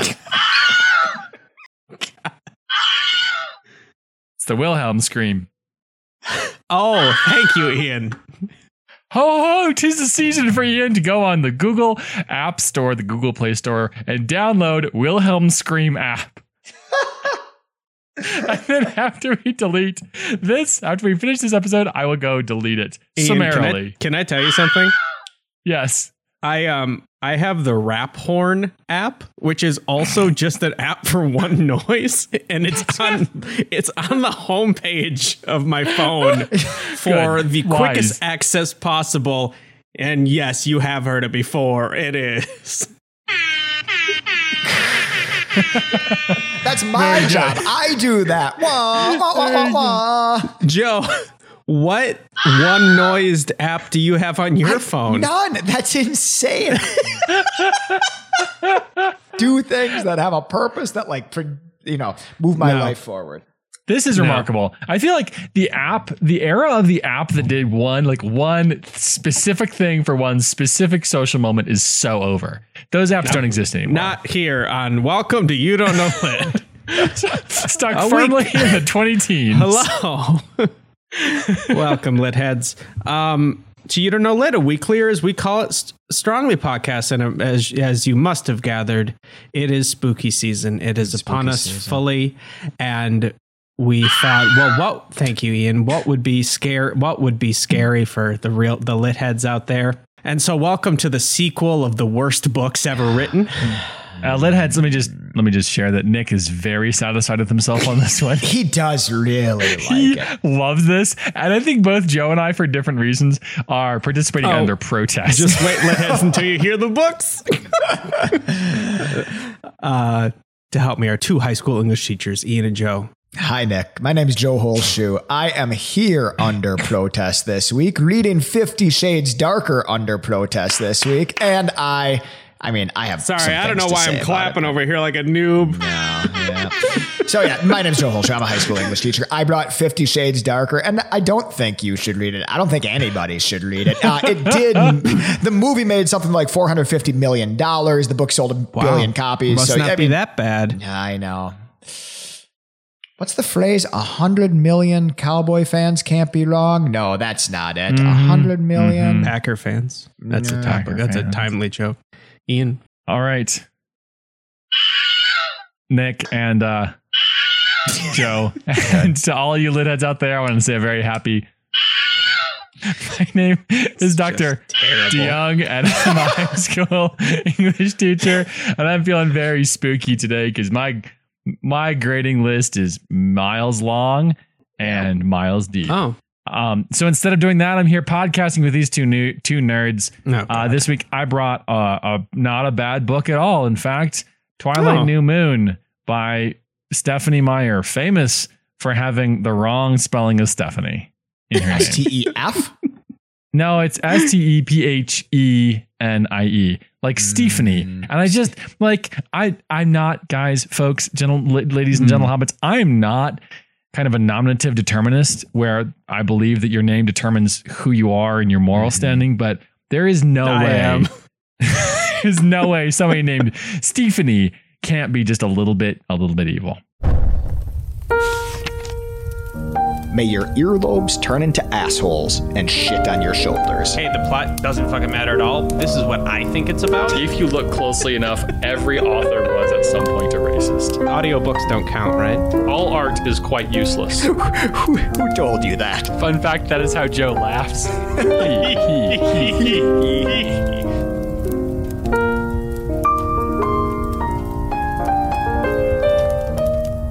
It's the Wilhelm Scream. Oh, thank you, Ian. Ho, ho, 'tis the season for Ian to go on the Google App Store, the Google Play Store, and download Wilhelm Scream app. And then after we finish this episode, I will go delete it summarily. Ian, can I tell you something? Yes. I have the Raphorn app, which is also just an app for one noise, and it's on the homepage of my phone for the quickest access possible. And yes, you have heard it before. It is. That's my job. I do that. Wah, wah, wah, wah, wah. Joe. What one noised app do you have on your phone? None. That's insane. Do things that have a purpose that move my life forward. This is remarkable. I feel like the era of the app that did one specific thing for one specific social moment is so over. Those apps don't exist anymore. Not here on Welcome to You Don't Know Lit. Stuck firmly in the 2010s. Hello. Welcome, lit heads, to You Don't Know Lit, a weekly, or as we call it, strongly podcast. And as you must have gathered, it is spooky season. It is upon us fully, and we thought, thank you, Ian. What would be scary for the lit heads out there? And so, welcome to the sequel of the worst books ever written. Lit heads, let me just share that Nick is very satisfied with himself on this one. He does really like it. Loves this. And I think both Joe and I, for different reasons, are participating under protest. Just wait, lit heads, until you hear the books. To help me are two high school English teachers, Ian and Joe. Hi, Nick. My name is Joe Holshue. I am here under protest this week, reading 50 Shades Darker under protest this week. And I have. Sorry, I don't know why I'm clapping over here like a noob. No. So yeah, my name's Joe Holshue. I'm a high school English teacher. I brought 50 Shades Darker, and I don't think you should read it. I don't think anybody should read it. It did. The movie made something like $450 million. The book sold a billion copies. Must not be that bad. I know. What's the phrase? 100 million cowboy fans can't be wrong. No, that's not it. 100 million Packer fans. That's a topic. That's a timely joke. Ian. All right. Nick and Joe. And to all you lit heads out there, I want to say a very happy. My name is Dr. DeYoung, and I'm a high school English teacher. And I'm feeling very spooky today because my grading list is miles long and miles deep. Oh. So instead of doing that, I'm here podcasting with these two nerds. This week, I brought not a bad book at all. In fact, Twilight, New Moon by Stephenie Meyer, famous for having the wrong spelling of Stephanie in her name. S-T-E-F? No, it's S-T-E-P-H-E-N-I-E, like Stephenie. And I just, I'm not, guys, folks, ladies and gentle hobbits, I'm not kind of a nominative determinist, where I believe that your name determines who you are and your moral standing, but there is no way. There's no way somebody named Stephenie can't be just a little bit evil. May your earlobes turn into assholes and shit on your shoulders. Hey, the plot doesn't fucking matter at all. This is what I think it's about. If you look closely enough, every author was at some point a racist. Audiobooks don't count, right? All art is quite useless. Who told you that? Fun fact, that is how Joe laughs.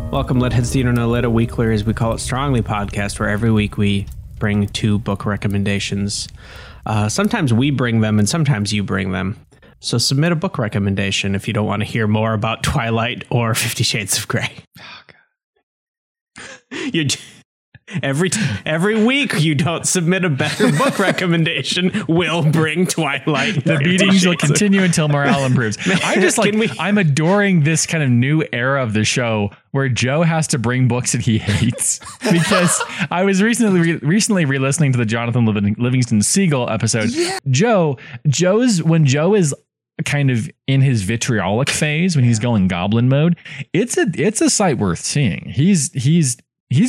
Welcome, Lit Heads, to You Don't Know Lit, a weekly, as we call it, strongly podcast, where every week we bring two book recommendations. Sometimes we bring them, and sometimes you bring them. So submit a book recommendation if you don't want to hear more about Twilight or 50 Shades of Grey. Oh, God. Every week you don't submit a better book recommendation will bring Twilight. The beatings will continue until morale improves. I'm adoring this kind of new era of the show where Joe has to bring books that he hates, because I was recently re-listening to the Jonathan Livingston Seagull episode. Yeah. Joe's when Joe is kind of in his vitriolic phase when he's going goblin mode, it's a sight worth seeing. He's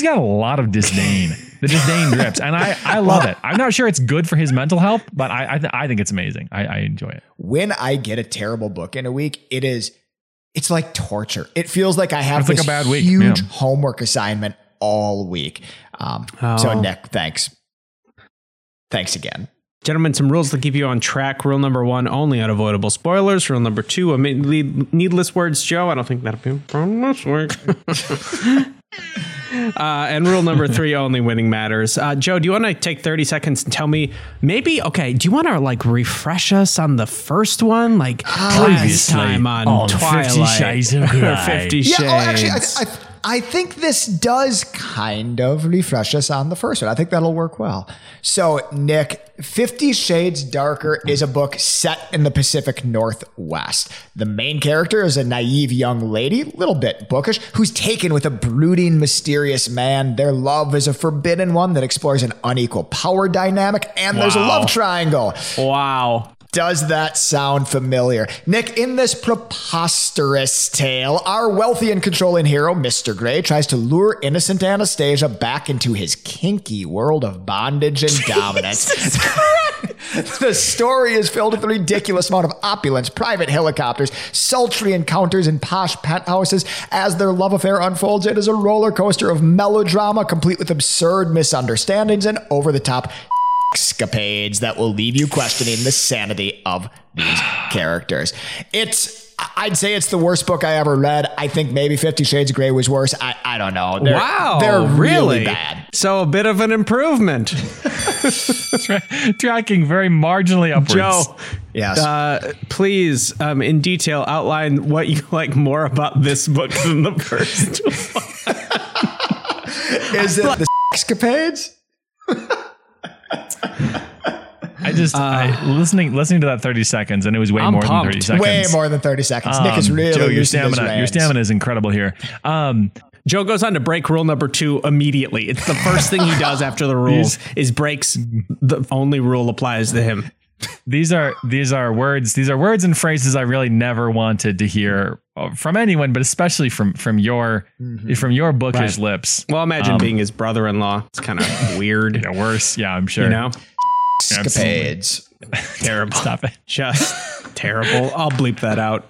got a lot of disdain. The disdain drips, and I love it. I'm not sure it's good for his mental health, but I think it's amazing. I enjoy it. When I get a terrible book in a week, it's like torture. It feels like I have this like a bad huge homework assignment all week. So Nick, thanks again. Gentlemen, some rules to keep you on track. Rule number 1, only unavoidable spoilers. Rule number 2, needless words. Joe, I don't think that'll be a problem this week. And rule number 3, only winning matters. Joe, do you want to take 30 seconds and tell me do you want to refresh us on the first one? Like last time on Twilight. 50 Shades of Grey. 50 Shades. Yeah, I think this does kind of refresh us on the first one. I think that'll work well. So, Nick, 50 Shades Darker is a book set in the Pacific Northwest. The main character is a naive young lady, a little bit bookish, who's taken with a brooding, mysterious man. Their love is a forbidden one that explores an unequal power dynamic, and there's a love triangle. Wow. Does that sound familiar? Nick, in this preposterous tale, our wealthy and controlling hero, Mr. Grey, tries to lure innocent Anastasia back into his kinky world of bondage and dominance. The story is filled with a ridiculous amount of opulence, private helicopters, sultry encounters in posh penthouses. As their love affair unfolds, it is a roller coaster of melodrama, complete with absurd misunderstandings and over-the-top escapades that will leave you questioning the sanity of these characters. I'd say it's the worst book I ever read. I think maybe 50 Shades of Grey was worse. I don't know. They're really bad. So a bit of an improvement. Tracking very marginally upwards. Joe, yes. Please, in detail, outline what you like more about this book than the first one. Is it the escapades? I just listening to that 30 seconds, and it was way more than 30 seconds. Way more than 30 seconds. Nick is really Joe, your stamina is incredible here. Joe goes on to break rule number 2 immediately. It's the first thing he does after the rules is breaks. The only rule applies to him. These are words and phrases I really never wanted to hear from anyone, but especially from your bookish lips. Well, imagine being his brother-in-law. It's kind of weird. Yeah, worse. Yeah, I'm sure. You know, escapades. Terrible. Stop it. Just terrible. I'll bleep that out.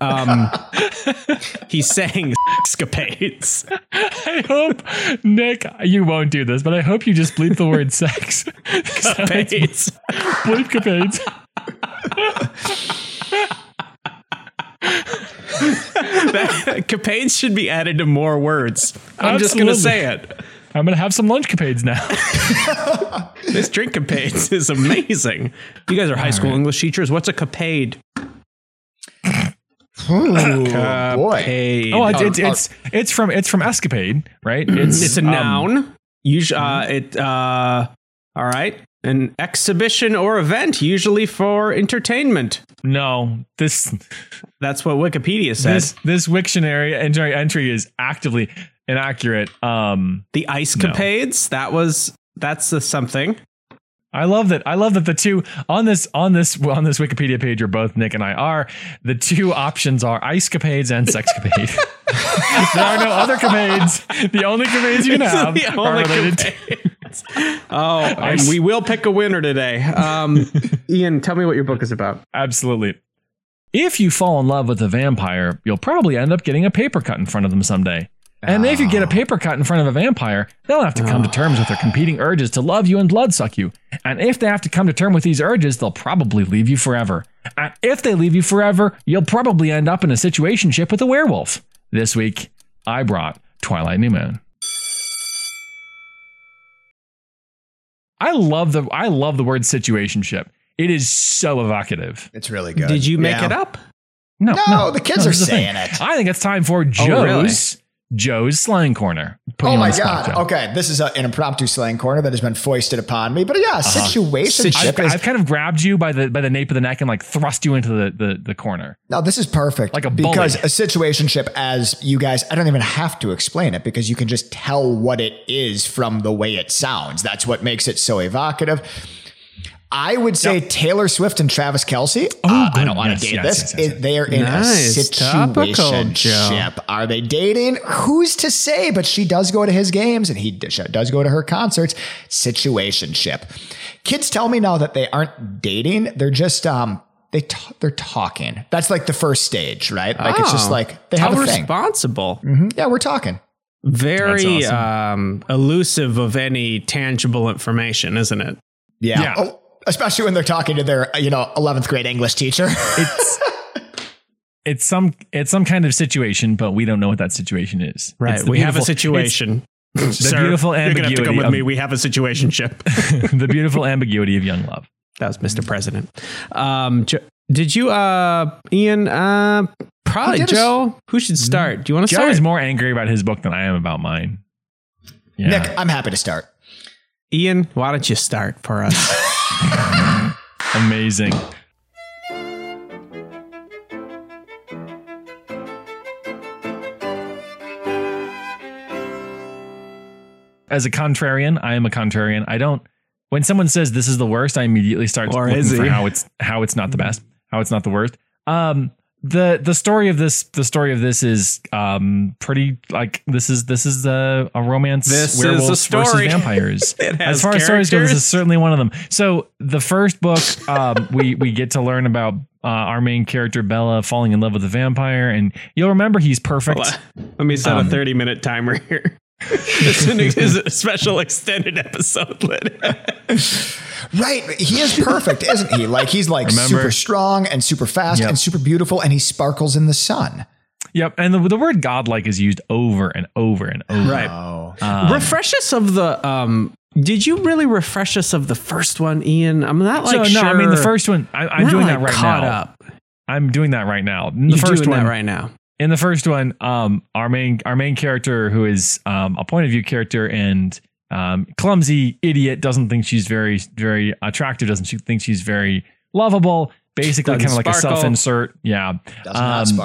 He's saying escapades. I hope, Nick, you won't do this, but I hope you just bleep the word sex. Escapades. Bleep capades. Capades should be added to more words. I'm just going to say it. I'm going to have some lunch capades now. This drink capades is amazing. You guys are high school English teachers. What's a capade? Capade. Oh, it's from escapade, right? It's a noun. Usually, all right. An exhibition or event, usually for entertainment. No, that's what Wikipedia says. This Wiktionary entry is actively inaccurate. The ice capades. No. That's something. I love that. I love that the two on this Wikipedia page are both Nick and I are. The two options are ice capades and sex capade. There are no other capades. The only capades you can have are related to. And we will pick a winner today. Ian, tell me what your book is about. Absolutely. If you fall in love with a vampire, you'll probably end up getting a paper cut in front of them someday. And if you get a paper cut in front of a vampire, they'll have to come to terms with their competing urges to love you and bloodsuck you. And if they have to come to terms with these urges, they'll probably leave you forever. And if they leave you forever, you'll probably end up in a situationship with a werewolf. This week, I brought Twilight, New Moon. I love the word situationship. It is so evocative. It's really good. Did you make it up? No, the kids are saying it. I think it's time for Joe's slang corner. Oh my God. Okay, this is an impromptu slang corner that has been foisted upon me. But yeah, situationship. I've kind of grabbed you by the nape of the neck and like thrust you into the corner. No, this is perfect. Like a bully. Because a situationship, as you guys, I don't even have to explain it because you can just tell what it is from the way it sounds. That's what makes it so evocative. I would say Taylor Swift and Travis Kelce. Oh, I don't want to date this. Yes. They are in a situationship. Are they dating? Who's to say? But she does go to his games and he does go to her concerts. Situationship. Kids tell me now that they aren't dating. They're just they're talking. That's like the first stage, right? Like it's just like they have a thing. Responsible. Mm-hmm. Yeah, we're talking. Very awesome. Elusive of any tangible information, isn't it? Yeah. Oh, especially when they're talking to their, 11th grade English teacher. it's some kind of situation, but we don't know what that situation is. Right. We have a situation. The beautiful ambiguity. You're going to have to come with me. We have a situationship. The beautiful ambiguity of young love. That was Mr. President. Did you, Ian, probably Joe, who should start? Do you want to start? Joe is more angry about his book than I am about mine. Yeah. Nick, I'm happy to start. Ian, why don't you start for us? Amazing. As a contrarian, I am a contrarian. I don't. When someone says this is the worst, I immediately start looking for how it's not the best, how it's not the worst. The story of this is pretty like this is a romance. This werewolves is a story. Versus vampires. As far as stories go, this is certainly one of them. So the first book, we get to learn about our main character Bella falling in love with a vampire, and you'll remember he's perfect. Let me set a 30-minute timer here. This is a special extended episode. Right. He is perfect, isn't he? Like he's like super strong and super fast and super beautiful. And he sparkles in the sun. Yep. And the word godlike is used over and over and over. Right. Refresh us of the did you really refresh us of the first one, Ian? I'm not like sure. No, I mean the first one. I'm doing that right now. I'm doing that right now. In the first one, our main character, who is a point of view character and clumsy idiot, doesn't think she's very, very attractive. Doesn't she think she's very lovable? Basically, kind of like a self-insert. Yeah,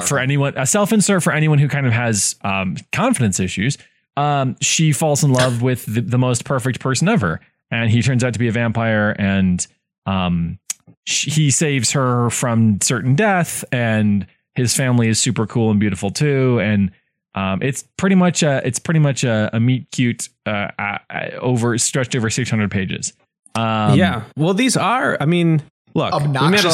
for anyone, a self-insert for anyone who kind of has confidence issues. She falls in love with the most perfect person ever, and he turns out to be a vampire, and he saves her from certain death, and his family is super cool and beautiful too, and it's pretty much a meet cute over stretched over 600 pages. Yeah, well, these are. I mean, look, we made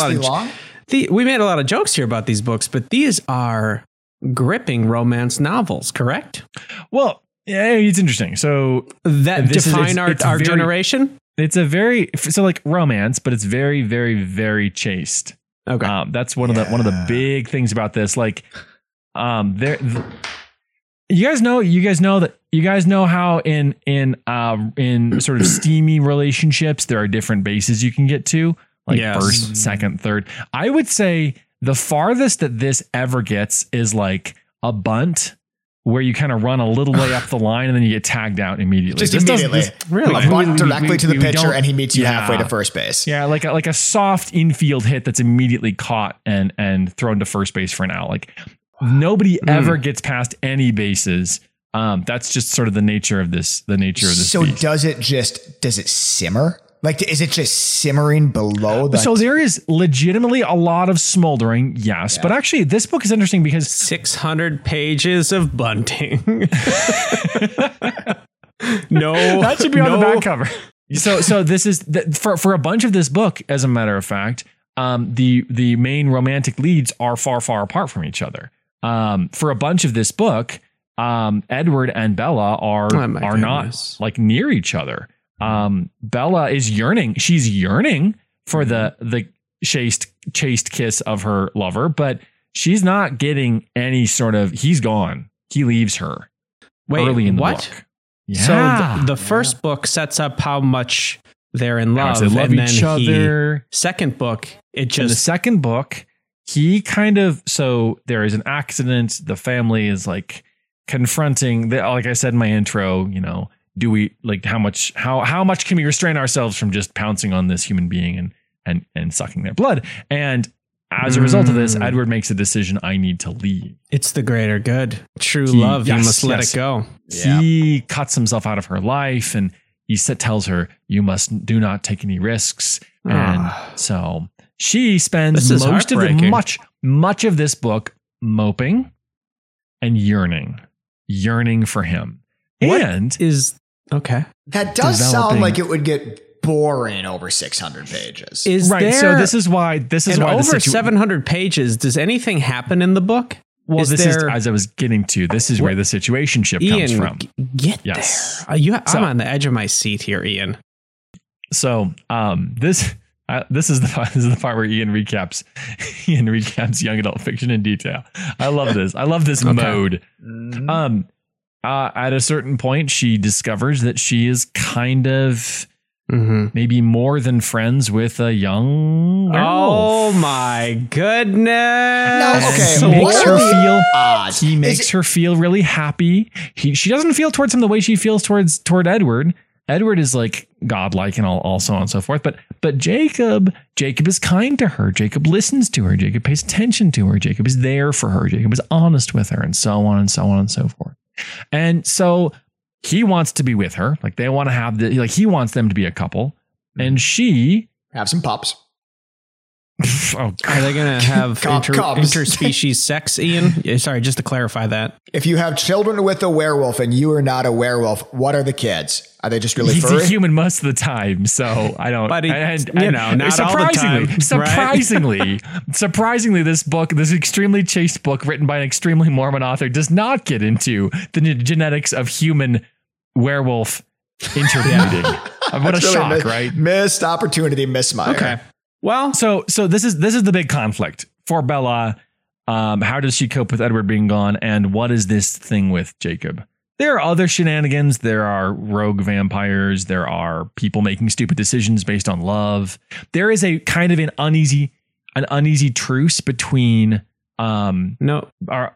a lot of jokes here about these books, but these are gripping romance novels, correct? Well, yeah, it's interesting. So that define our generation. It's a very romance, but it's very, very, very chaste. Okay. That's one of the big things about this. Like, you guys know how in sort of steamy relationships there are different bases you can get to, like first, second, third. I would say the farthest that this ever gets is like a bunt, where you kind of run a little way up the line and then you get tagged out immediately. Really? A bunt directly to the pitcher and he meets you halfway to first base. Yeah, like a soft infield hit that's immediately caught and thrown to first base for an out. Like nobody ever gets past any bases. That's just sort of the nature of this. So beast. Does it simmer? Like, is it just simmering below that? So there is legitimately a lot of smoldering, yes. Yeah. But actually, this book is interesting because 600 pages of bunting. That should be on the back cover. So this is for a bunch of this book, as a matter of fact, the main romantic leads are far, far apart from each other. For a bunch of this book, Edward and Bella are not like near each other. Bella is yearning. She's yearning for the chaste kiss of her lover, but she's not getting any sort of. He's gone. He leaves her. Wait, early in the book. Yeah. So the first book sets up how much they're in love. They love each other. Second book, he kind of. So there is an accident. The family is like confronting. Like I said in my intro, do we like how much can we restrain ourselves from just pouncing on this human being and sucking their blood? And as a result of this, Edward makes a decision. I need to leave. It's the greater good. True love. You must let it go. Yeah. He cuts himself out of her life and he tells her, you must do not take any risks. And so she spends much of this book moping and yearning for him. What and is okay. That does sound like it would get boring over 600 pages. Is right. So this is why over 700 pages. Does anything happen in the book? Well, this is as I was getting to. This is where the situationship comes from. Get there. I'm on the edge of my seat here, Ian. So this is the part where Ian recaps young adult fiction in detail. I love this. I love this mode. At a certain point, she discovers that she is kind of maybe more than friends with a young werewolf. Oh my goodness! No, okay, so he makes her feel really happy. She doesn't feel towards him the way she feels toward Edward. Edward is like godlike and all so on and so forth. But Jacob is kind to her. Jacob listens to her. Jacob pays attention to her. Jacob is there for her. Jacob is honest with her, and so on and so on and so forth. And so he wants to be with her. Like they want to have he wants them to be a couple, and she have some pops. Oh, are they going to have interspecies sex, Ian? Sorry, just to clarify that. If you have children with a werewolf and you are not a werewolf, what are the kids? Are they just really furry? He's a human most of the time, so I don't... But not surprisingly, all the time. Surprisingly, this extremely chaste book written by an extremely Mormon author does not get into the genetics of human werewolf intermediating. What a shock, right? Missed opportunity, Miss Meyer. Okay. Well, so this is the big conflict for Bella. How does she cope with Edward being gone? And what is this thing with Jacob? There are other shenanigans. There are rogue vampires. There are people making stupid decisions based on love. There is a kind of an uneasy truce between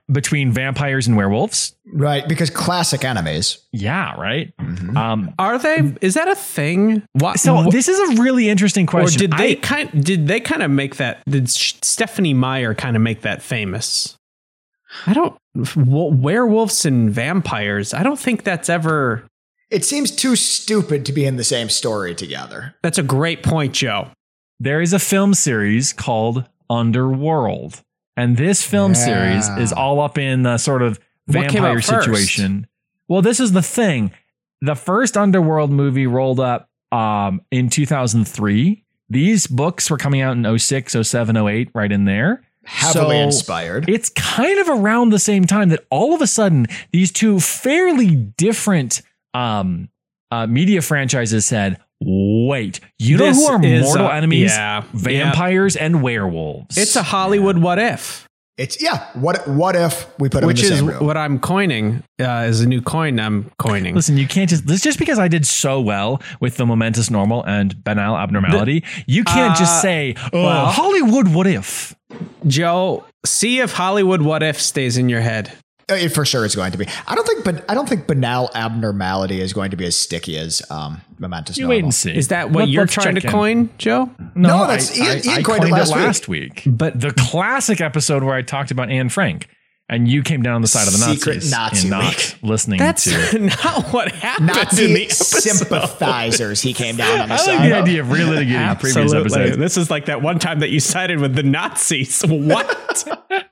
between vampires and werewolves. Right. Because classic enemies. Yeah. Right. Mm-hmm. Are they? Is that a thing? So this is a really interesting question. Or did they kind of make that? Did Stephenie Meyer kind of make that famous? Werewolves and vampires. I don't think that's ever. It seems too stupid to be in the same story together. That's a great point, Joe. There is a film series called Underworld. And this film series is all up in the sort of vampire situation. Well, this is the thing. The first Underworld movie rolled up in 2003. These books were coming out in 06, 07, 08, right in there. Heavily inspired. It's kind of around the same time that all of a sudden these two fairly different media franchises said, wait, you know who are mortal enemies? Yeah, vampires and werewolves. It's a Hollywood what if. It's What if we put them in the same room? What I'm coining is a new coin I'm coining. Listen, you can't just because I did so well with the momentous normal and banal abnormality. You can't just say Hollywood what if. Joe, see if Hollywood what if stays in your head. For sure, it's going to be. I don't think banal abnormality is going to be as sticky as momentous. You wait and see. Is that what you're trying to coin, Joe? No, that's Ian coined it last week. But the classic episode where I talked about Anne Frank, and you came down on the side of the Secret Nazis not listening. That's to not what happened. Nazi in the sympathizers. He came down on the side. I like the idea of relitigating the previous episode. This is like that one time that you sided with the Nazis. What?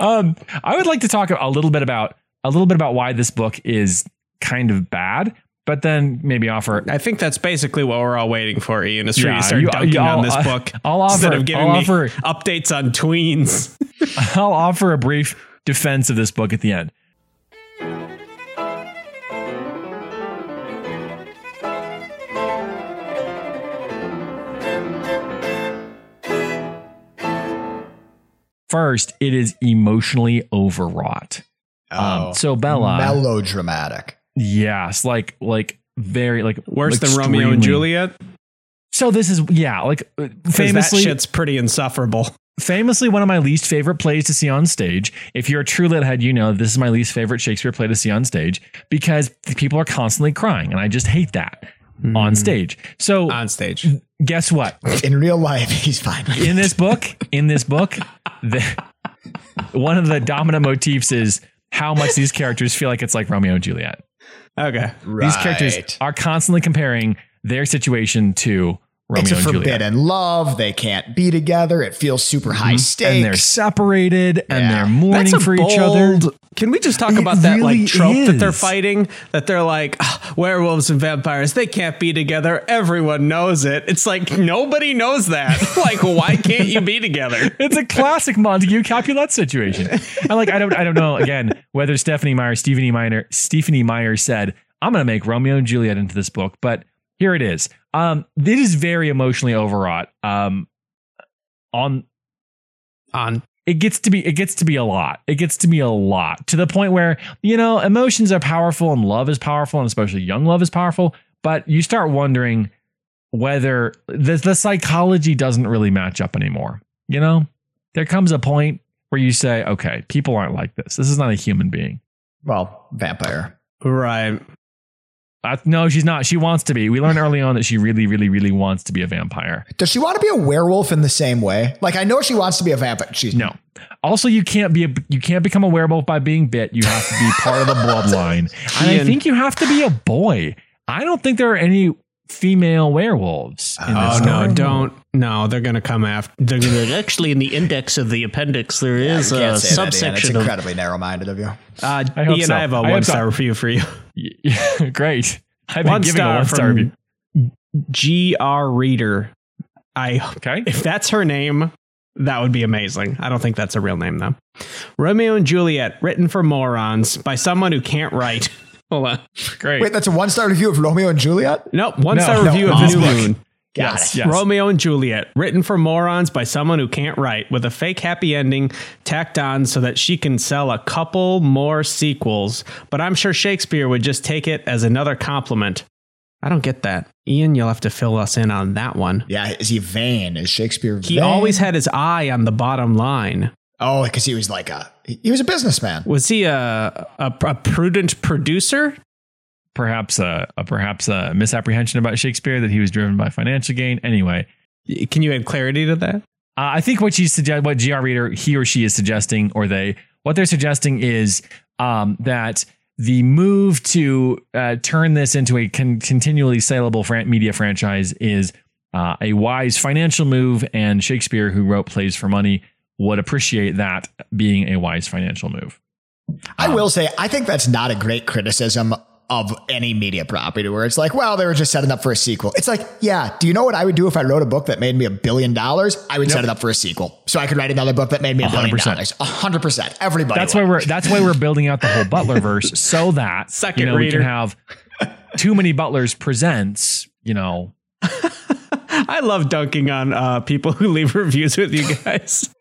I would like to talk a little bit about why this book is kind of bad, but then maybe offer. I think that's basically what we're all waiting for, Ian, is for you to start dunking on this book instead of giving me updates on tweens. I'll offer a brief defense of this book at the end. First, it is emotionally overwrought. So Bella, melodramatic. Yes, like very like worse than Romeo and Juliet. So this is famously that shit's pretty insufferable. Famously, one of my least favorite plays to see on stage. If you're a true lit head, you know this is my least favorite Shakespeare play to see on stage because people are constantly crying, and I just hate that. On stage. So on stage, guess what? In real life, he's fine. In this book, one of the dominant motifs is how much these characters feel like it's like Romeo and Juliet. Okay. Right. These characters are constantly comparing their situation to Romeo and Juliet. It's a forbidden love. They can't be together. It feels super high stakes. And they're separated and they're mourning for each other. Can we just talk about that like trope that they're fighting? That they're like, werewolves and vampires, they can't be together. Everyone knows it. It's like, nobody knows that. Like, why can't you be together? It's a classic Montague Capulet situation. And like, I don't know, again, whether Stephenie Meyer said, I'm going to make Romeo and Juliet into this book, but here it is. This is very emotionally overwrought. It gets to be a lot to the point where, you know, emotions are powerful and love is powerful, and especially young love is powerful. But you start wondering whether the psychology doesn't really match up anymore. You know, there comes a point where you say, OK, people aren't like this. This is not a human being. Well, vampire. Right. No, she's not. She wants to be. We learn early on that she really, really, really wants to be a vampire. Does she want to be a werewolf in the same way? Like, I know she wants to be a vampire. She's no. Also, you can't become a werewolf by being bit. You have to be part of the bloodline. And I think you have to be a boy. I don't think there are any female werewolves in this story. No, they're going to come after. They're actually in the index of the appendix. There is a subsection. It's incredibly narrow-minded of you. I have a one-star review for you. Great. I've been giving a one-star review. G.R. Reader. If that's her name, that would be amazing. I don't think that's a real name, though. Romeo and Juliet, written for morons by someone who can't write. Hold on. Great. Wait, that's a one-star review of Romeo and Juliet? Nope, one-star review of New Moon. Yes. Romeo and Juliet, written for morons by someone who can't write, with a fake happy ending tacked on so that she can sell a couple more sequels. But I'm sure Shakespeare would just take it as another compliment. I don't get that. Ian, you'll have to fill us in on that one. Yeah, is he vain? Is Shakespeare vain? He always had his eye on the bottom line. Oh, because he was like he was a businessman. Was he a prudent producer? Perhaps a misapprehension about Shakespeare that he was driven by financial gain. Anyway, can you add clarity to that? I think what GR Reader, he or she is suggesting, or they, what they're suggesting is that the move to turn this into a continually saleable media franchise is a wise financial move, and Shakespeare, who wrote plays for money, would appreciate that being a wise financial move. I will say, I think that's not a great criticism of any media property where it's like, well, they were just setting up for a sequel. It's like, yeah, do you know what I would do if I wrote a book that made me $1 billion? I would set it up for a sequel so I could write another book that made me $1 billion. 100%. Everybody. That's why we're building out the whole Butlerverse so that we can have Too Many Butlers Presents, you know. I love dunking on people who leave reviews with you guys.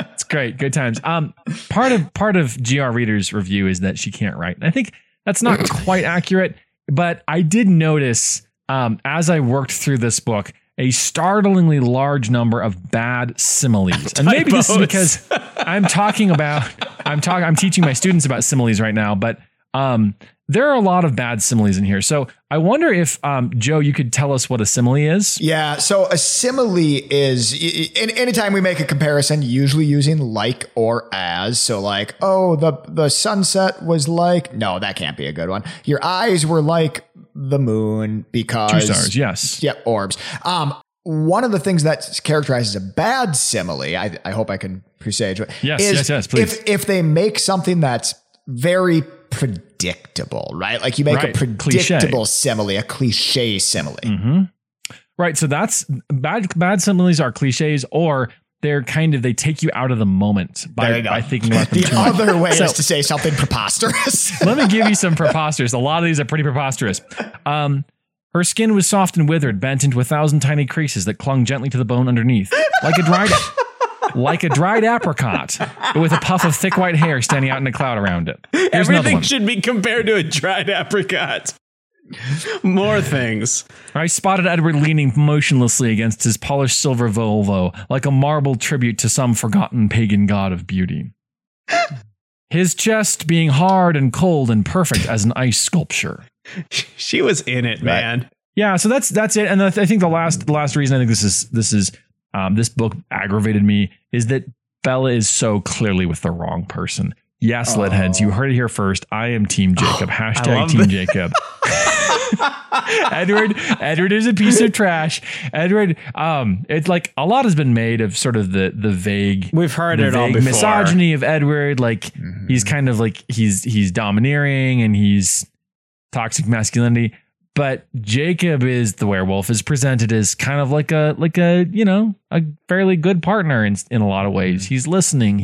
It's great. Good times. Part of GR Reader's review is that she can't write. And I think that's not quite accurate, but I did notice as I worked through this book, a startlingly large number of bad similes. And maybe this is because I'm teaching my students about similes right now, but there are a lot of bad similes in here. So I wonder if, Joe, you could tell us what a simile is. Yeah. So a simile is anytime we make a comparison, usually using like or as. So like, oh, the sunset was like, no, that can't be a good one. Your eyes were like the moon because 2 stars. Yes. Yep. Orbs. One of the things that characterizes a bad simile, I hope I can presage it. Yes, please. If they make something that's very predictable, right? Like you make a predictable simile, a cliche simile. Mm-hmm. Right. So that's bad similes are cliches, or they're they take you out of the moment by thinking about them. The other way is to say something preposterous. Let me give you some preposterous. A lot of these are pretty preposterous. Her skin was soft and withered, bent into 1,000 tiny creases that clung gently to the bone underneath, like a dried apricot, but with a puff of thick white hair standing out in a cloud around it. Here's everything should be compared to a dried apricot. More things. I spotted Edward leaning motionlessly against his polished silver Volvo, like a marble tribute to some forgotten pagan god of beauty. His chest being hard and cold and perfect as an ice sculpture. She was in it, man. Right. Yeah, so that's it. And I think the last reason I think this is this book aggravated me is that Bella is so clearly with the wrong person. Yes, oh. Litheads, you heard it here first. I am Team Jacob. Oh, hashtag Team Jacob. Edward is a piece of trash. Edward, it's like a lot has been made of sort of the vague. We've heard it all before. Misogyny of Edward, like mm-hmm. he's kind of like he's domineering and he's toxic masculinity. But Jacob is the werewolf is presented as kind of like a you know a fairly good partner in a lot of ways. He's listening.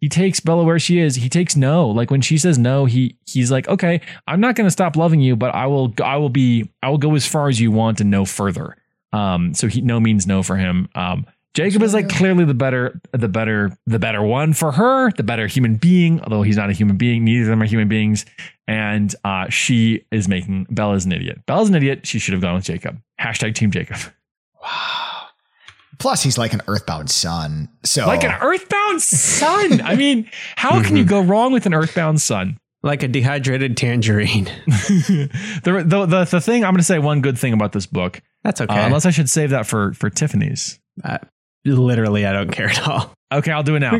He takes Bella where she is. He takes no. Like when she says no, he's like, okay, I'm not going to stop loving you, but I will go as far as you want and no further. So he no means no for him. Jacob is like clearly the better one for her, the better human being, although he's not a human being. Neither of them are human beings. And she is making Bella's an idiot. Bella's an idiot. She should have gone with Jacob. Hashtag Team Jacob. Wow. Plus, he's like an earthbound son. So, like an earthbound son. I mean, how can you go wrong with an earthbound son? Like a dehydrated tangerine. The thing I'm going to say one good thing about this book. That's okay. Unless I should save that for Tiffany's. Literally, I don't care at all. Okay, I'll do it now.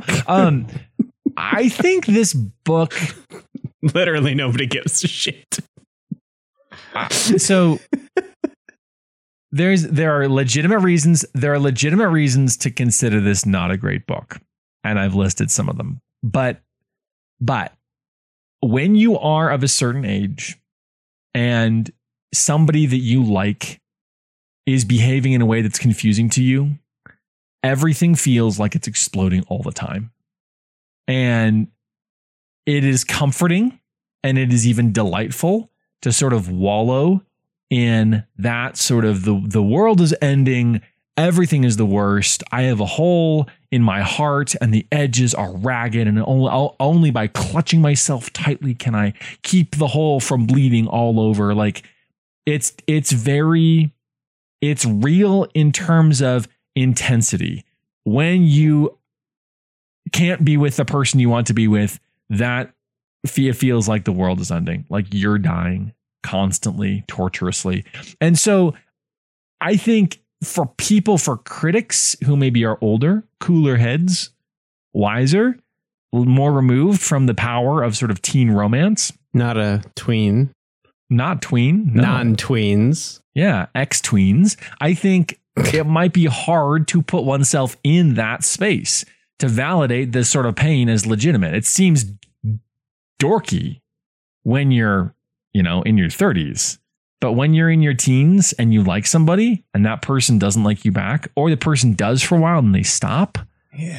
I think this book. Literally, nobody gives a shit. So. There are legitimate reasons to consider this not a great book. And I've listed some of them. But when you are of a certain age and somebody that you like is behaving in a way that's confusing to you, everything feels like it's exploding all the time. And it is comforting and it is even delightful to sort of wallow in that sort of the world is ending. Everything is the worst. I have a hole in my heart and the edges are ragged and only by clutching myself tightly can I keep the hole from bleeding all over. Like it's real in terms of intensity. When you can't be with the person you want to be with, that it feels like the world is ending, like you're dying. Constantly, torturously. And so I think for people, for critics who maybe are older, cooler heads, wiser, more removed from the power of sort of teen romance. Not a tween. Not tween. No. Non-tweens. Yeah, ex-tweens. I think it might be hard to put oneself in that space to validate this sort of pain as legitimate. It seems dorky when you're in your 30s. But when you're in your teens and you like somebody and that person doesn't like you back, or the person does for a while and they stop,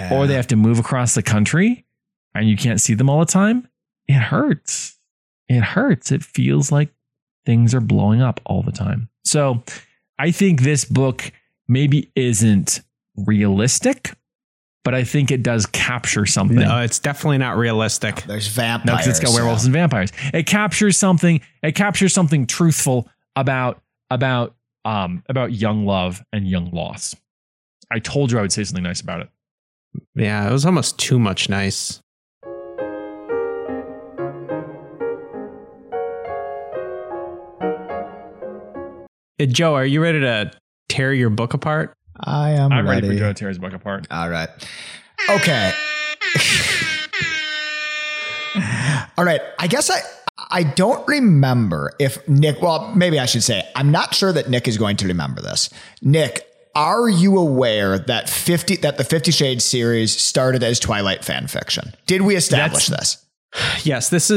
or they have to move across the country and you can't see them all the time, it hurts. It hurts. It feels like things are blowing up all the time. So I think this book maybe isn't realistic, but I think it does capture something. No, it's definitely not realistic. There's vampires. No, because it's got werewolves and vampires. It captures something. It captures something truthful about young love and young loss. I told you I would say something nice about it. Yeah, it was almost too much nice. Hey, Joe, are you ready to tear your book apart? I am I'm ready for Joe Terry's book apart. All right. Okay. All right. I guess I don't remember if Nick, well, maybe I should say, I'm not sure that Nick is going to remember this. Nick, are you aware that the 50 Shades series started as Twilight fan fiction? Did we establish this? Yes, this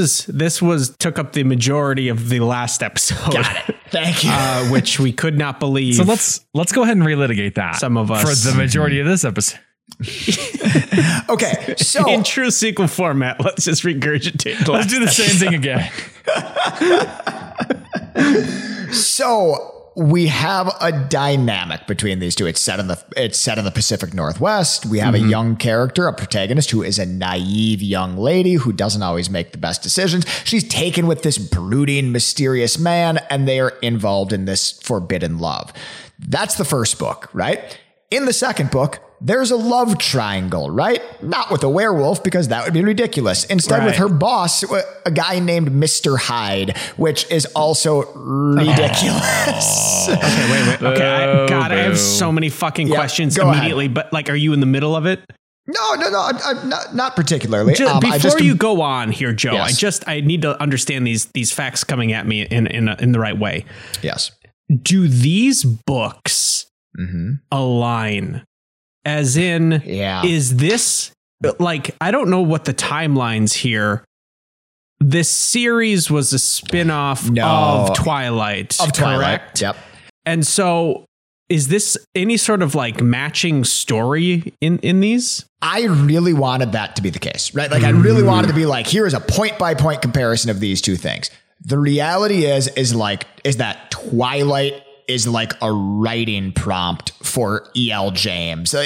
took up the majority of the last episode. Got it. Thank you. Which we could not believe. So let's go ahead and relitigate that. Some of us for the majority of this episode. Okay, so in true sequel format, let's just regurgitate. Let's do the same thing again. So we have a dynamic between these two. It's set in the Pacific Northwest. We have a young character, a protagonist who is a naive young lady who doesn't always make the best decisions. She's taken with this brooding, mysterious man, and they are involved in this forbidden love. That's the first book, right? In the second book, there's a love triangle, right? Not with a werewolf, because that would be ridiculous. Instead, right, with her boss, a guy named Mr. Hyde, which is also ridiculous. Oh. Okay, wait. Okay, I have so many fucking questions immediately, but like, are you in the middle of it? No, not particularly. Before you go on here, Joe, yes. I need to understand these facts coming at me in the right way. Yes. Do these books align? As in, is this like, I don't know what the timelines here. This series was a spinoff of Twilight. Of Twilight. Correct? Yep. And so is this any sort of like matching story in these? I really wanted that to be the case, right? Like I really wanted to be like, here is a point by point comparison of these two things. The reality is that Twilight is like a writing prompt for E.L. James. E.L.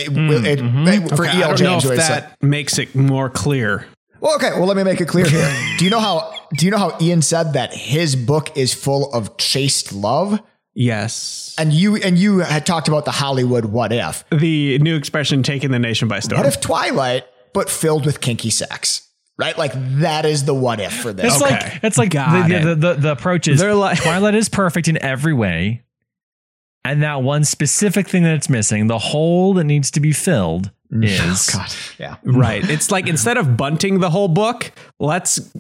James, that makes it more clear. Well, okay. Well, let me make it clear here. Do you know how Ian said that his book is full of chaste love? Yes. And you had talked about the Hollywood what if. The new expression taking the nation by storm. What if Twilight, but filled with kinky sex? Right? Like that is the what if for this. It's like the approach is like, Twilight is perfect in every way. And that one specific thing that it's missing, the hole that needs to be filled is... Oh, God. Yeah. Right. It's like, instead of bunting the whole book, let's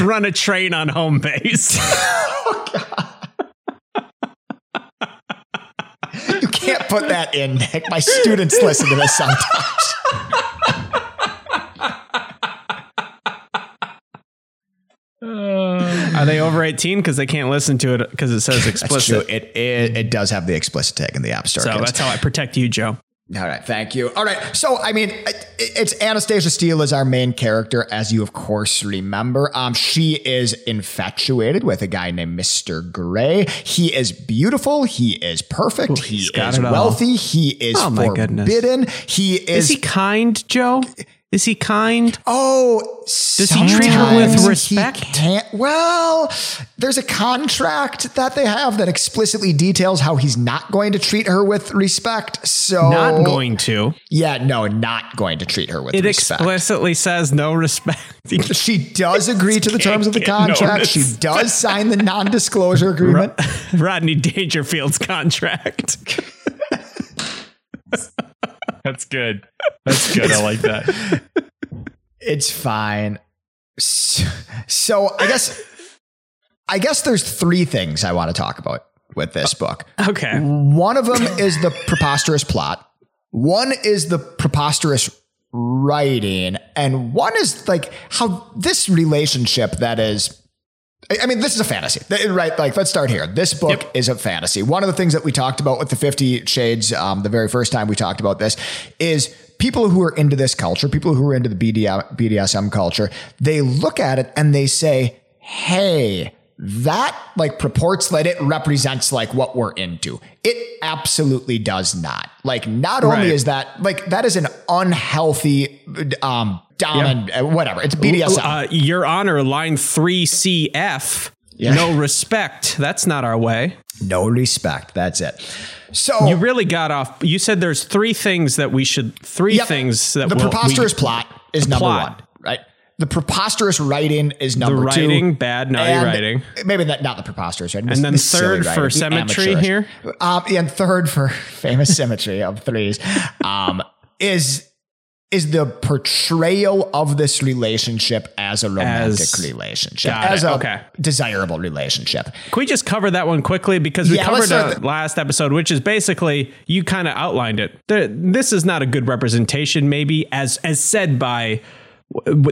run a train on home base. Oh, God. You can't put that in, Nick. My students listen to this sometimes. Are they over 18? Because they can't listen to it because it says explicit. That's true. It does have the explicit tag in the App Store. So that's how I protect you, Joe. All right. Thank you. All right. So, I mean, it's Anastasia Steele is our main character, as you, of course, remember. She is infatuated with a guy named Mr. Grey. He is beautiful. He is perfect. Ooh, he is wealthy. He is forbidden. He is... Is he kind, Joe? Is he kind? Oh, does he treat her with respect? Well, there's a contract that they have that explicitly details how he's not going to treat her with respect. So not going to. Yeah, no, not going to treat her with respect. It explicitly says no respect. She does agree to the terms of the contract. She does sign the non-disclosure agreement. Rodney Dangerfield's contract. That's good. I like that. It's fine. So I guess there's three things I want to talk about with this book. Okay. One of them is the preposterous plot. One is the preposterous writing. And one is like how this relationship that is... I mean, this is a fantasy, right? Like, let's start here. This book is a fantasy. One of the things that we talked about with the 50 Shades, the very first time we talked about this, is people who are into this culture, people who are into the BDSM culture, they look at it and they say, hey, that like purports that it represents like what we're into. It absolutely does not. Like, not only is that, like, that is an unhealthy, dominant, whatever. It's BDSM. Your Honor, line 3CF. Yeah. No respect. That's not our way. No respect. That's it. So you really got off. You said there's three things that we should. Things that the preposterous plot is number one, right? The preposterous writing is number two. The writing, bad, naughty writing. Maybe not the preposterous writing. And then third for symmetry here. And third for famous symmetry of threes is the portrayal of this relationship as a romantic relationship, as a desirable relationship. Can we just cover that one quickly? Because we covered it last episode, which is basically, you kind of outlined it. This is not a good representation, maybe, as said by...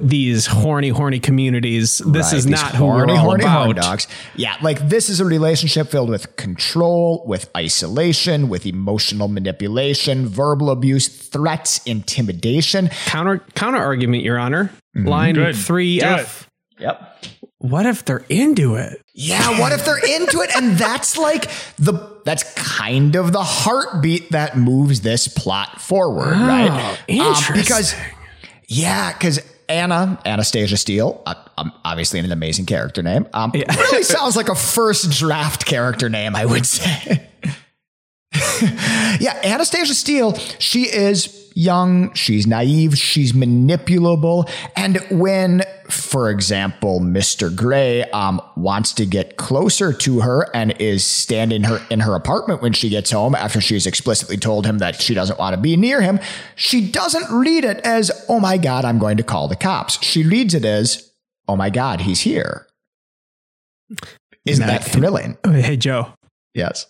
these horny communities. This is not horny horn dogs. Yeah, like this is a relationship filled with control, with isolation, with emotional manipulation, verbal abuse, threats, intimidation. Counter argument, Your Honor. Line 3F. Yep. What if they're into it? Yeah, what if they're into it? And that's like that's kind of the heartbeat that moves this plot forward, right? Interesting. Because Anastasia Steele, obviously an amazing character name, really sounds like a first draft character name, I would say. Anastasia Steele, she is young, she's naive, she's manipulable. And when, for example, Mr. Grey wants to get closer to her and is standing in her apartment when she gets home after she's explicitly told him that she doesn't want to be near him, she doesn't read it as, oh my God, I'm going to call the cops. She reads it as, oh my God, he's here. Isn't that thrilling? Hey, Joe. Yes.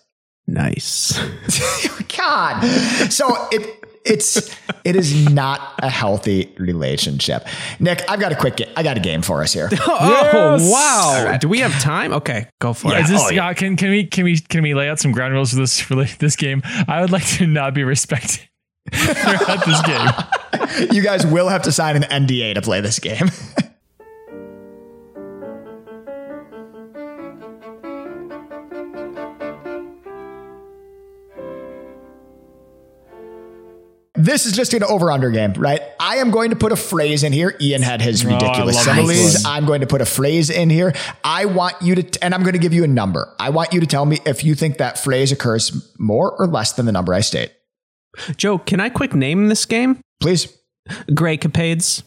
Nice. God. So it is not a healthy relationship. Nick, I've got a quick game. I got a game for us here. Oh, yes. Wow. Right. Do we have time? Okay, go for it. Is this, can we lay out some ground rules for this game? I would like to not be respected throughout this game. You guys will have to sign an NDA to play this game. This is just an over-under game, right? I am going to put a phrase in here. Ian had his ridiculous similes. I'm going to put a phrase in here. I want you to, and I'm going to give you a number. I want you to tell me if you think that phrase occurs more or less than the number I state. Joe, can I quick name this game? Please. Grey Capades.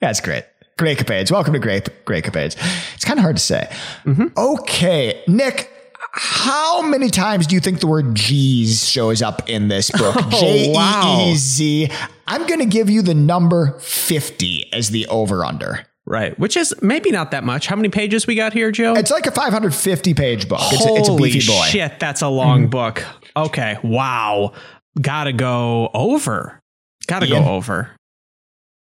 That's great. Grey Capades. Welcome to Grey Capades. It's kind of hard to say. Mm-hmm. Okay, Nick. How many times do you think the word G's shows up in this book? Oh, J-E-E-Z. Wow. I'm going to give you the number 50 as the over-under. Right, which is maybe not that much. How many pages we got here, Joe? It's like a 550-page book. It's a beefy boy. Holy shit, that's a long book. Okay, wow. Gotta go over. Go over.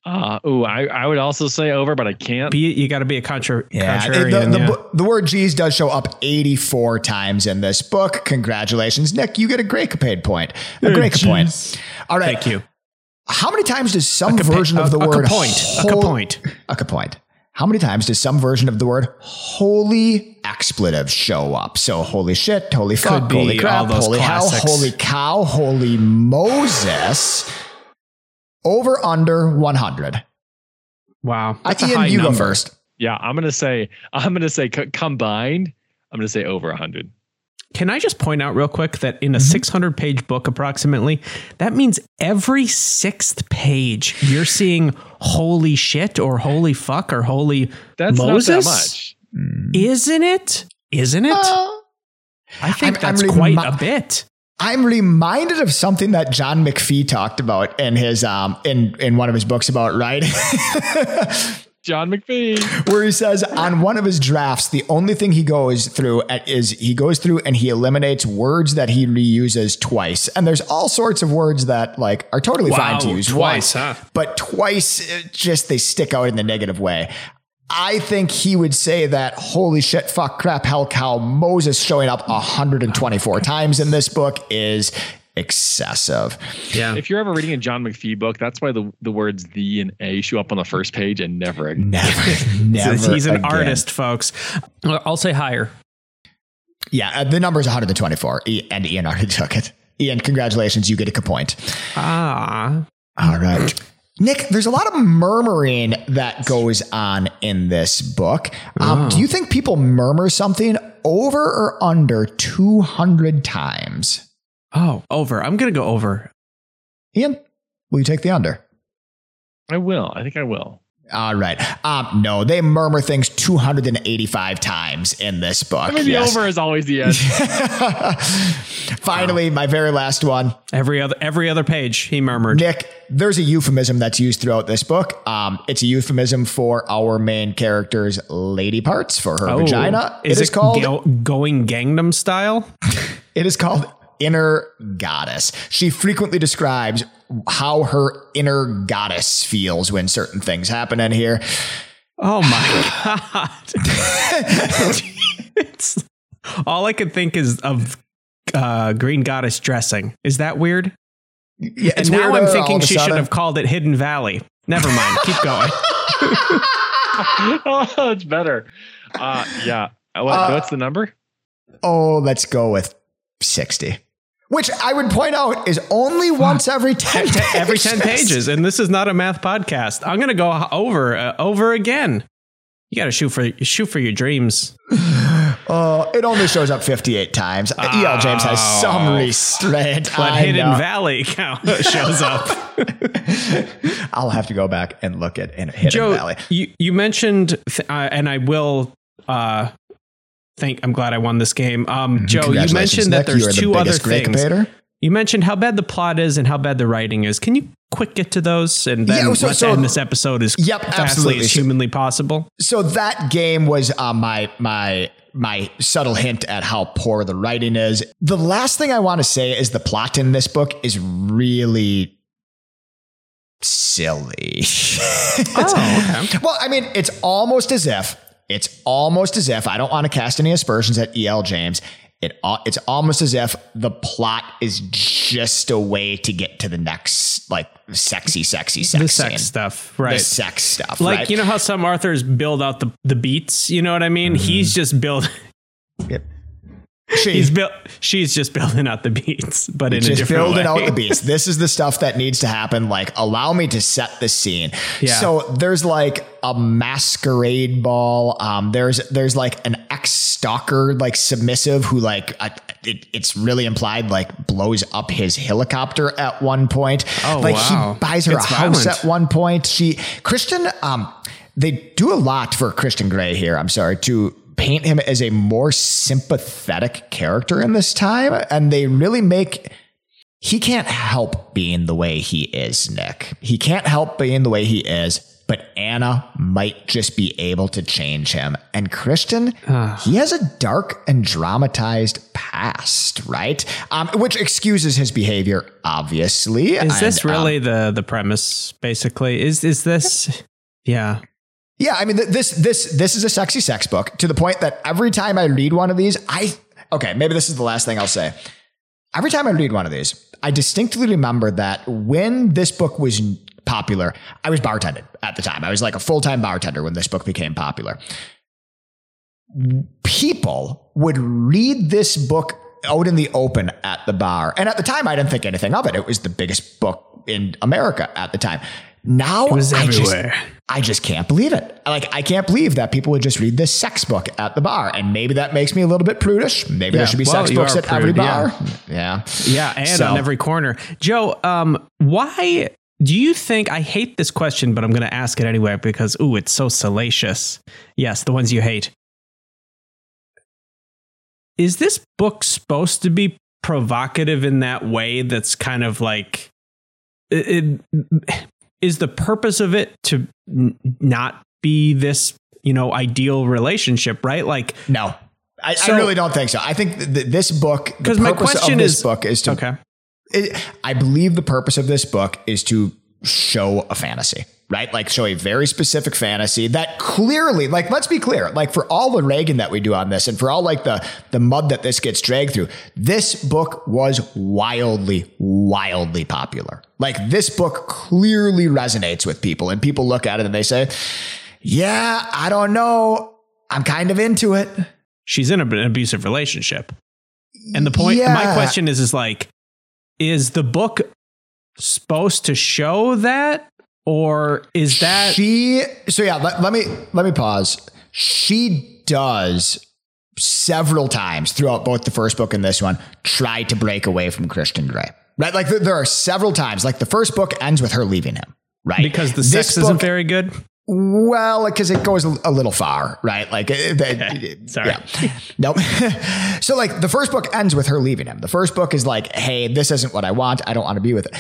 I would also say over, but I can't. You got to be a contrarian. The word G's does show up 84 times in this book. Congratulations, Nick. You get a Grey Capade point. A Grey Capade. All right. Thank you. How many times does some version of the word... A capoint. How many times does some version of the word holy expletive show up? So holy shit, holy fuck, holy crap, holy classics. Hell, holy cow, holy Moses... Over, under 100. Wow. That's a high number. Go first. Yeah, I'm going to say combined, I'm going to say over 100. Can I just point out real quick that in a 600-page book approximately, that means every sixth page you're seeing holy shit or holy fuck or holy Moses? That's not that much. Isn't it? I think that's quite a bit. I'm reminded of something that John McPhee talked about in his in one of his books about writing. John McPhee, where he says on one of his drafts, the only thing he goes through is he goes through and he eliminates words that he reuses twice. And there's all sorts of words that like are totally fine to use once, huh? But twice, just they stick out in the negative way. I think he would say that holy shit, fuck, crap, hell, cow, Moses showing up 124 times in this book is excessive. Yeah. If you're ever reading a John McPhee book, that's why the words the and a show up on the first page and never again. Never He's an artist, folks. I'll say higher. Yeah, the number is 124, and Ian already took it. Ian, congratulations, you get a point. All right. Nick, there's a lot of murmuring that goes on in this book. Do you think people murmur something over or under 200 times? Oh, over. I'm going to go over. Ian, will you take the under? I will. I think I will. All right. No, they murmur things 285 times in this book. I mean, the over is always the end. Finally, my very last one. Every other page, he murmured. Nick, there's a euphemism that's used throughout this book. It's a euphemism for our main character's lady parts, for her vagina. Is it called going Gangnam Style? It is called inner goddess. She frequently describes how her inner goddess feels when certain things happen in here. Oh my God. It's, all I could think is of Green Goddess dressing. Is that weird? Yeah, and now I'm thinking she should have called it Hidden Valley. Never mind. Keep going. Oh, that's better. Yeah. What's the number? Oh, let's go with 60. Which I would point out is only once every 10 pages. Every 10 pages. And this is not a math podcast. I'm going to go over again. You got to shoot for your dreams. It only shows up 58 times. E.L. James has some restraint. But Hidden Valley shows up. I'll have to go back and look at Hidden Valley. You mentioned, and I will... I'm glad I won this game. Joe, you mentioned that there's two other things. You mentioned how bad the plot is and how bad the writing is. Can you quick get to those and then let's end this episode as fastly as humanly possible? So that game was my subtle hint at how poor the writing is. The last thing I want to say is the plot in this book is really silly. Okay. Well, I mean, it's almost as if I don't want to cast any aspersions at E.L. James. It's almost as if the plot is just a way to get to the next, like, sexy the sex stuff, right? The sex stuff, like, right? You know how some authors build out the beats. You know what I mean? Mm-hmm. He's just building. Yep. She's just building out the beats, but in a different way. Just building out the beats. This is the stuff that needs to happen. Like, allow me to set the scene. Yeah. So there's like a masquerade ball. There's like an ex-stalker, like submissive, who like it's really implied like blows up his helicopter at one point. Oh, like, wow. He buys her a house at one point. They do a lot for Christian Grey here. I'm sorry to paint him as a more sympathetic character in this time. And they really he can't help being the way he is, Nick. He can't help being the way he is, but Anna might just be able to change him. And Christian, he has a dark and dramatized past, right? Which excuses his behavior, obviously. This really the premise, basically? Is this... Yeah. Yeah, I mean, this is a sexy sex book, to the point that every time I read one of these, maybe this is the last thing I'll say. Every time I read one of these, I distinctly remember that when this book was popular, I was bartending at the time. I was like a full-time bartender when this book became popular. People would read this book out in the open at the bar. And at the time, I didn't think anything of it. It was the biggest book in America at the time. Now, I just can't believe it. Like, I can't believe that people would just read this sex book at the bar. And maybe that makes me a little bit prudish. Maybe there should be sex books at every bar. Yeah. Yeah. And on every corner. Joe, why do you think, I hate this question, but I'm going to ask it anyway because, it's so salacious. Yes. The ones you hate. Is this book supposed to be provocative in that way? That's kind of like it is the purpose of it to not be this, ideal relationship, right? Like, no, I really don't think so. I think this book, because my question of this book is to, I believe the purpose of this book is to show a fantasy, right? Like, show a very specific fantasy that clearly, like, let's be clear, like, for all the ragging that we do on this and for all like the mud that this gets dragged through, this book was wildly popular. Like, this book clearly resonates with people, and people look at it and they say, yeah, I don't know, I'm kind of into it. She's in an abusive relationship. And the point, my question is the book supposed to show that? Or is that she? So yeah, let me pause. She does several times throughout both the first book and this one try to break away from Christian Grey, right? Like, there are several times. Like, the first book ends with her leaving him, right? Because this sex isn't very good. Well, because it goes a little far, right? Like, sorry. Yeah. Nope. So, like, the first book ends with her leaving him. The first book is like, hey, this isn't what I want. I don't want to be with it.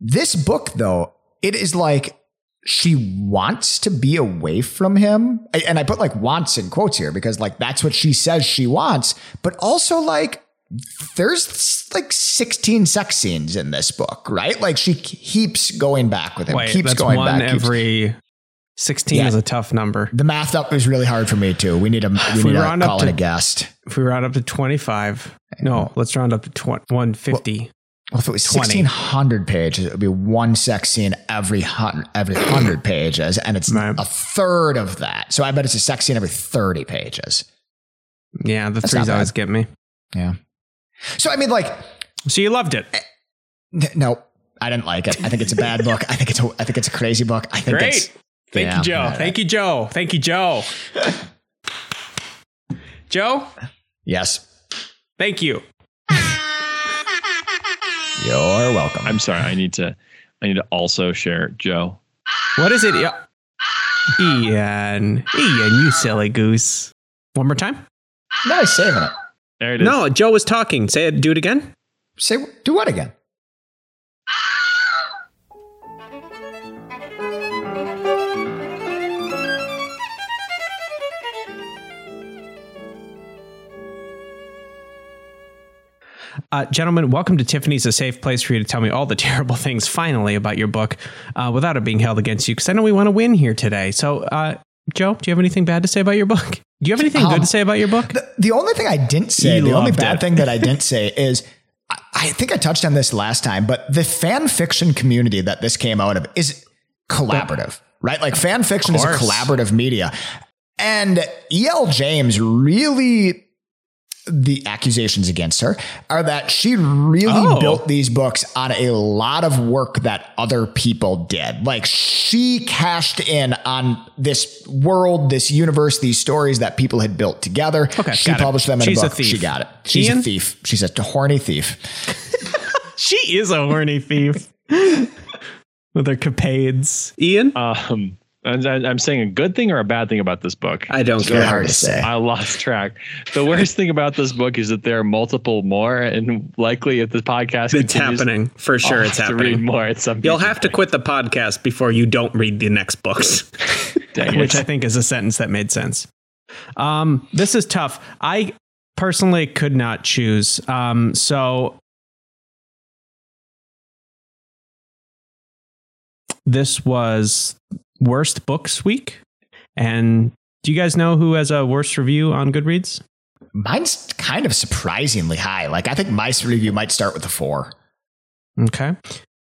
This book, though, it is like she wants to be away from him. And I put like wants in quotes here because, like, that's what she says she wants. But also, like, there's like 16 sex scenes in this book, right? Like, she keeps going back with him. Wait, keeps that's going one back. Every 16 is a tough number. The math up is really hard for me too. We need to call it a guest. If we round up to 25, let's round up to 150. Well, if it was 1,600 pages, it would be one sex scene every 100 pages, and it's a third of that. So I bet it's a sex scene every 30 pages. Yeah, the threes always get me. Yeah. So, I mean, like... So you loved it? No, I didn't like it. I think it's a bad book. I think it's a crazy book. I think Great. Thank you, Joe. Thank you, Joe. Joe? Yes. Thank you. You're welcome. I'm sorry. I need to also share, Joe. What is it? Ian, you silly goose. One more time. No, he's saving it. There it is. No, Joe was talking. Say it. Do it again. Do what again? Gentlemen, welcome to Tiffany's, a safe place for you to tell me all the terrible things finally about your book without it being held against you, because I know we want to win here today. So, Joe, do you have anything bad to say about your book? Do you have anything good to say about your book? The only thing I didn't say, the only bad thing that I didn't say is, I think I touched on this last time, but the fan fiction community that this came out of is collaborative, right? Like fan fiction is a collaborative media. And E.L. James really... the accusations against her are that she really built these books on a lot of work that other people did. Like she cashed in on this world, this universe, these stories that people had built together. Okay, she published them in a book. She got it. She's a thief. She's a horny thief. She is a horny thief with her capades. Ian? I'm saying a good thing or a bad thing about this book. I don't care. Hard to say. I lost track. The worst thing about this book is that there are multiple more, and likely if the podcast continues, it's happening for sure. It's happening. To read more at some You'll have to quit the podcast before you don't read the next books, which I think is a sentence that made sense. This is tough. I personally could not choose. So this was Worst Books Week. And do you guys know who has a worst review on Goodreads? Mine's kind of surprisingly high. Like, I think my review might start with a 4. Okay.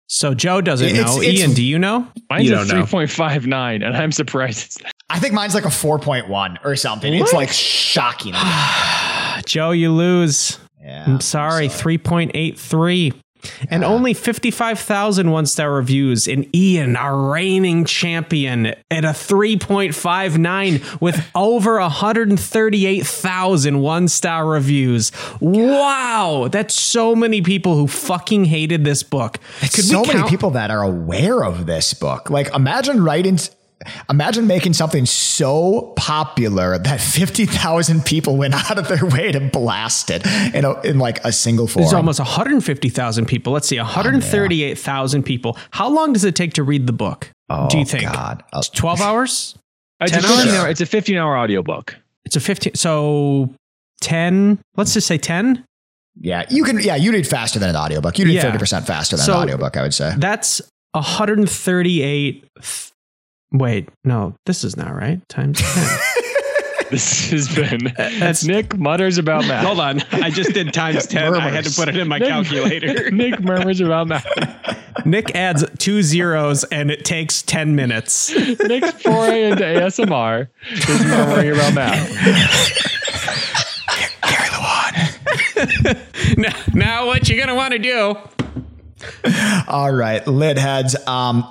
So Joe doesn't know. Ian, do you know? Mine's a 3.59, and I'm surprised it's that. I think mine's like a 4.1 or something. What? It's like shocking. Joe, you lose. Yeah, I'm sorry. 3.83. And only 55,000 one-star reviews, and Ian, our reigning champion, at a 3.59 with over 138,000 one-star reviews. Wow! That's so many people who fucking hated this book. Many people that are aware of this book. Like, imagine making something so popular that 50,000 people went out of their way to blast it in like a single forum. There's almost 150,000 people. Let's see, 138,000 people. How long does it take to read the book? Do you think? God. 12 hours? 10 hours? It's a 15-hour audiobook. It's a 15. So 10, let's just say 10. Yeah, you read faster than an audiobook. You read 30% faster than an audiobook, I would say. That's 138,000. Wait, no, this is not right. Times 10. This has been... That's Nick mutters about math. Hold on. I just did times 10. Murmurs. I had to put it in my calculator. Nick murmurs about math. Nick adds 2 zeros and it takes 10 minutes. Nick's foray into ASMR is murmuring about math. Carry the one. Now what you're going to want to do... All right, lit heads.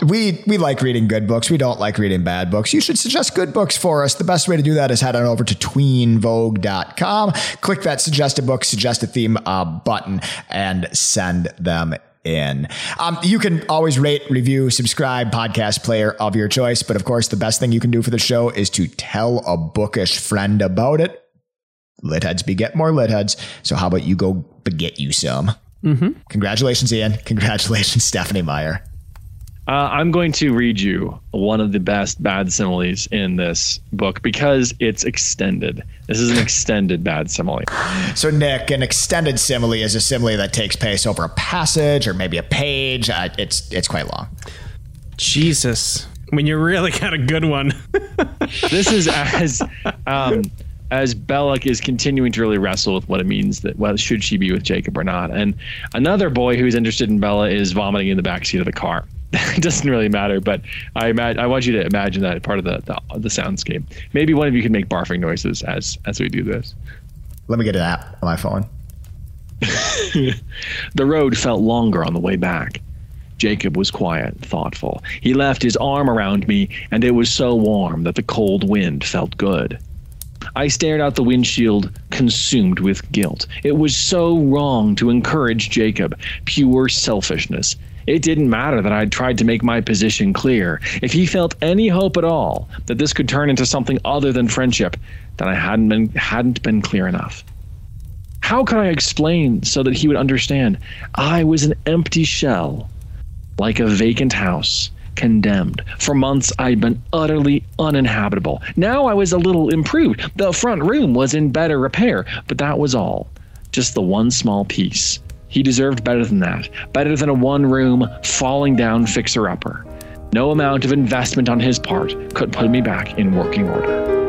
We like reading good books. We don't like reading bad books. You should suggest good books for us. The best way to do that is head on over to tweenvogue.com, click that suggested book, suggested theme button, and send them in. You can always rate, review, subscribe, podcast player of your choice. But of course, the best thing you can do for the show is to tell a bookish friend about it. Lit heads beget more lit heads. So how about you go beget you some? Mm-hmm. Congratulations, Ian. Congratulations, Stephenie Meyer. I'm going to read you one of the best bad similes in this book because it's extended. This is an extended bad simile. So, Nick, an extended simile is a simile that takes place over a passage or maybe a page. It's quite long. Jesus. When you really got a good one. This is as Bella is continuing to really wrestle with what it means that, well, should she be with Jacob or not? And another boy who's interested in Bella is vomiting in the backseat of the car. It doesn't really matter, but I want you to imagine that part of the soundscape. Maybe one of you can make barfing noises as we do this. Let me get an app on my phone. The road felt longer on the way back. Jacob was quiet and thoughtful. He left his arm around me, and it was so warm that the cold wind felt good. I stared out the windshield, consumed with guilt. It was so wrong to encourage Jacob. Pure selfishness. It didn't matter that I'd tried to make my position clear. If he felt any hope at all that this could turn into something other than friendship, then I hadn't been clear enough. How could I explain so that he would understand? I was an empty shell, like a vacant house, condemned. For months, I'd been utterly uninhabitable. Now I was a little improved. The front room was in better repair, but that was all. Just the one small piece. He deserved better than that, better than a one-room, falling-down fixer-upper. No amount of investment on his part could put me back in working order.